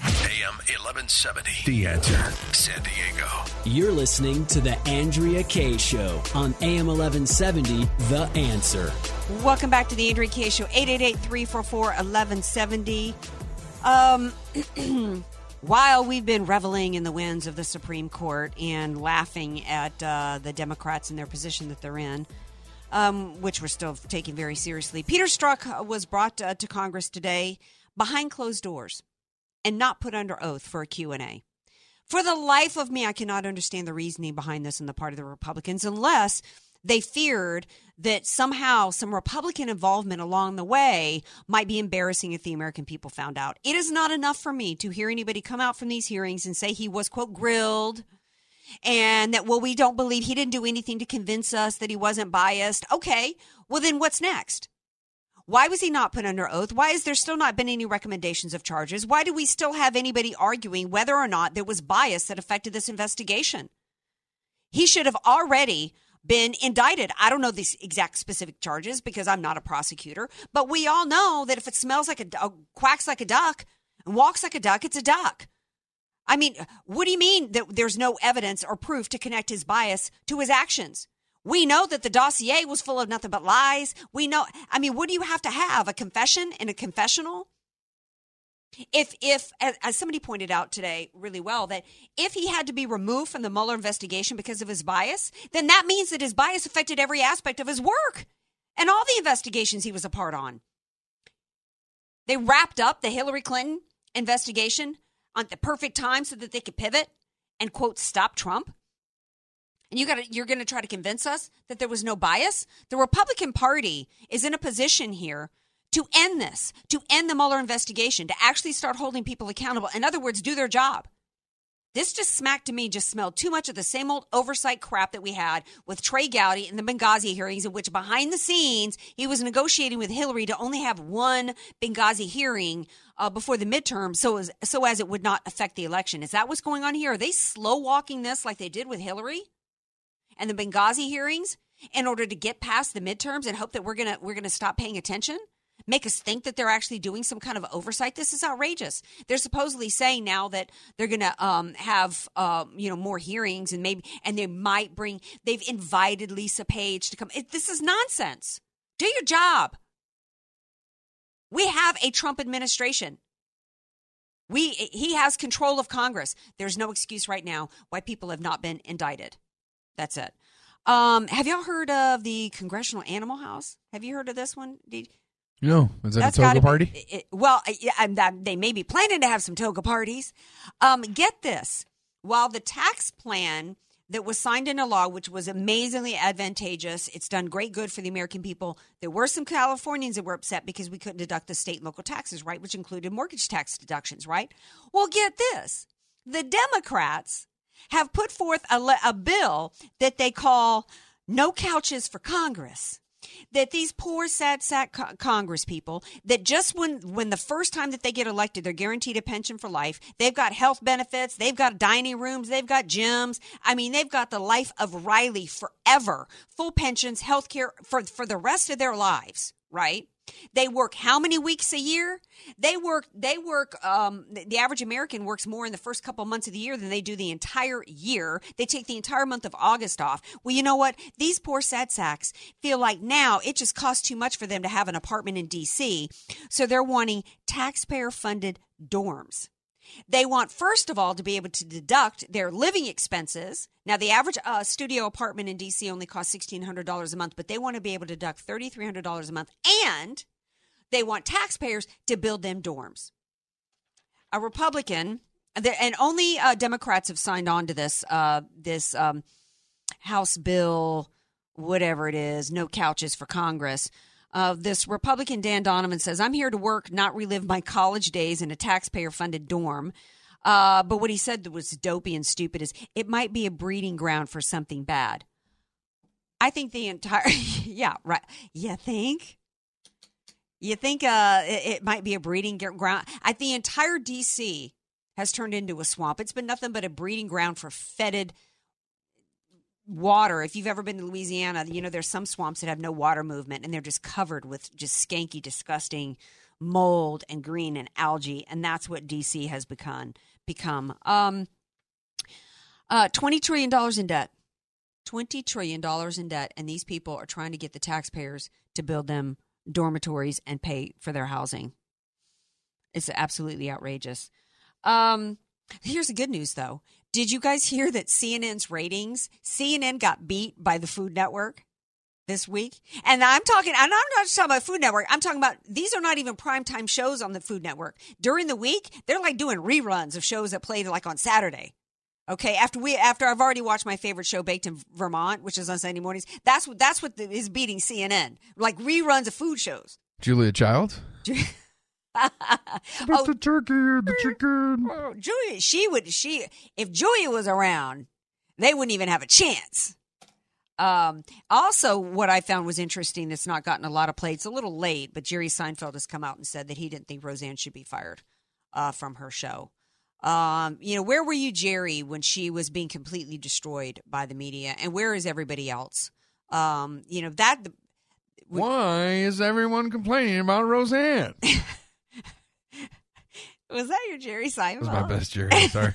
A M eleven seventy, The Answer, San Diego. You're listening to The Andrea Kay Show on A M eleven seventy, The Answer. Welcome back to The Andrea Kay Show, eight eight eight, three four four, one one seven zero. Um, while we've been reveling in the winds of the Supreme Court and laughing at uh, the Democrats and their position that they're in, um, which we're still taking very seriously, Peter Strzok was brought uh, to Congress today behind closed doors and not put under oath for a Q and A. For the life of me, I cannot understand the reasoning behind this on the part of the Republicans, unless they feared that somehow some Republican involvement along the way might be embarrassing if the American people found out. It is not enough for me to hear anybody come out from these hearings and say he was, quote, grilled, and that, well, we don't believe he didn't do anything to convince us that he wasn't biased. Okay, well, then what's next? Why was he not put under oath? Why has there still not been any recommendations of charges? Why do we still have anybody arguing whether or not there was bias that affected this investigation? He should have already been indicted. I don't know these exact specific charges because I'm not a prosecutor, but we all know that if it smells like a, quacks like a duck and walks like a duck, it's a duck. I mean, what do you mean that there's no evidence or proof to connect his bias to his actions? We know that the dossier was full of nothing but lies. We know, I mean, what do you have to have? A confession and a confessional? If, if as somebody pointed out today really well, that if he had to be removed from the Mueller investigation because of his bias, then that means that his bias affected every aspect of his work and all the investigations he was a part on. They wrapped up the Hillary Clinton investigation at the perfect time so that they could pivot and, quote, stop Trump. And you gotta, you're going to try to convince us that there was no bias? The Republican Party is in a position here to end this, to end the Mueller investigation, to actually start holding people accountable. In other words, do their job. This just smacked to me, just smelled too much of the same old oversight crap that we had with Trey Gowdy and the Benghazi hearings, in which behind the scenes, he was negotiating with Hillary to only have one Benghazi hearing uh, before the midterm so as, so as it would not affect the election. Is that what's going on here? Are they slow walking this like they did with Hillary and the Benghazi hearings in order to get past the midterms and hope that we're going to we're going to stop paying attention, make us think that they're actually doing some kind of oversight? This is outrageous. They're supposedly saying now that they're going to um, have, uh, you know, more hearings and maybe and they might bring they've invited Lisa Page to come. It, this is nonsense. Do your job. We have a Trump administration. We he has control of Congress. There's no excuse right now why people have not been indicted. That's it. Um, have y'all heard of the Congressional Animal House? Have you heard of this one? Did, no. Is that a toga party? Be, it, well, I, I, they may be planning to have some toga parties. Um, get this. While the tax plan that was signed into law, which was amazingly advantageous, it's done great good for the American people, there were some Californians that were upset because we couldn't deduct the state and local taxes, right, which included mortgage tax deductions, right? Well, get this. The Democrats have put forth a, le- a bill that they call No Couches for Congress, that these poor, sad sack co- Congress people, that just when, when the first time that they get elected, they're guaranteed a pension for life. They've got health benefits. They've got dining rooms. They've got gyms. I mean, they've got the life of Riley forever, full pensions, health care for, for the rest of their lives, right? They work how many weeks a year? They work, they work, um, the average American works more in the first couple months of the year than they do the entire year. They take the entire month of August off. Well, you know what? These poor sad sacks feel like now it just costs too much for them to have an apartment in D C. So they're wanting taxpayer funded dorms. They want, first of all, to be able to deduct their living expenses. Now, the average uh, studio apartment in D C only costs sixteen hundred dollars a month, but they want to be able to deduct thirty-three hundred dollars a month, and they want taxpayers to build them dorms. A Republican, and only uh, Democrats have signed on to this, uh, this um, House bill, whatever it is, no couches for Congress. Uh, this Republican Dan Donovan says, I'm here to work, not relive my college days in a taxpayer-funded dorm. Uh, but what he said that was dopey and stupid is, it might be a breeding ground for something bad. I think the entire, yeah, right. You think? You think uh, it, it might be a breeding ground? I, the entire D C has turned into a swamp. It's been nothing but a breeding ground for fetid water. If you've ever been to Louisiana, you know there's some swamps that have no water movement, and they're just covered with just skanky, disgusting mold and green and algae, and that's what D C has become. Become um, uh, twenty trillion dollars in debt. twenty trillion dollars in debt, and these people are trying to get the taxpayers to build them dormitories and pay for their housing. It's absolutely outrageous. Um, here's the good news, though. Did you guys hear that C N N's ratings, C N N got beat by the Food Network this week? And I'm talking, and I'm not just talking about Food Network. I'm talking about, these are not even primetime shows on the Food Network. During the week, they're like doing reruns of shows that played like on Saturday. Okay, after we, after I've already watched my favorite show, Baked in Vermont, which is on Sunday mornings. That's what, that's what is beating C N N. Like reruns of food shows. Julia Child? But oh, the turkey and the chicken. Oh, Julia, she would, she, if Julia was around, they wouldn't even have a chance. Um, also, what I found was interesting that's not gotten a lot of play. It's a little late, but Jerry Seinfeld has come out and said that he didn't think Roseanne should be fired uh, from her show. Um, you know, where were you, Jerry, when she was being completely destroyed by the media? And where is everybody else? Um, you know, that. The, we, Why is everyone complaining about Roseanne? Was that your Jerry Seinfeld? That was my best Jerry. I'm sorry.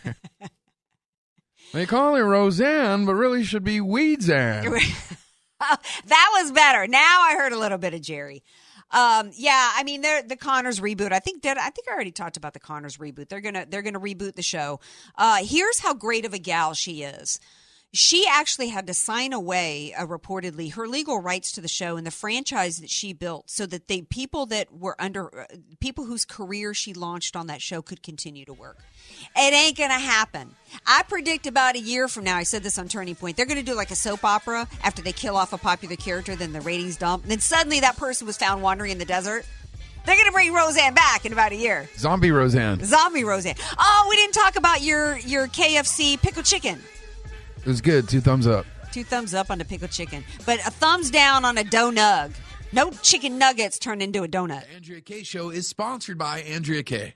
They call her Roseanne, but really should be Weedzanne. That was better. Now I heard a little bit of Jerry. Um, yeah, I mean, the Connors reboot. I think that I think I already talked about the Connors reboot. They're gonna they're gonna reboot the show. Uh, here's how great of a gal she is. She actually had to sign away, uh, reportedly, her legal rights to the show and the franchise that she built, so that the people that were under, uh, people whose career she launched on that show could continue to work. It ain't going to happen. I predict about a year from now, I said this on Turning Point, they're going to do like a soap opera after they kill off a popular character, then the ratings dump, and then suddenly that person was found wandering in the desert. They're going to bring Roseanne back in about a year. Zombie Roseanne. Zombie Roseanne. Oh, we didn't talk about your, your K F C pickled chicken. It was good. Two thumbs up. Two thumbs up on the pickled chicken. But a thumbs down on a donug. No chicken nuggets turned into a donut. The Andrea Kay Show is sponsored by Andrea Kay.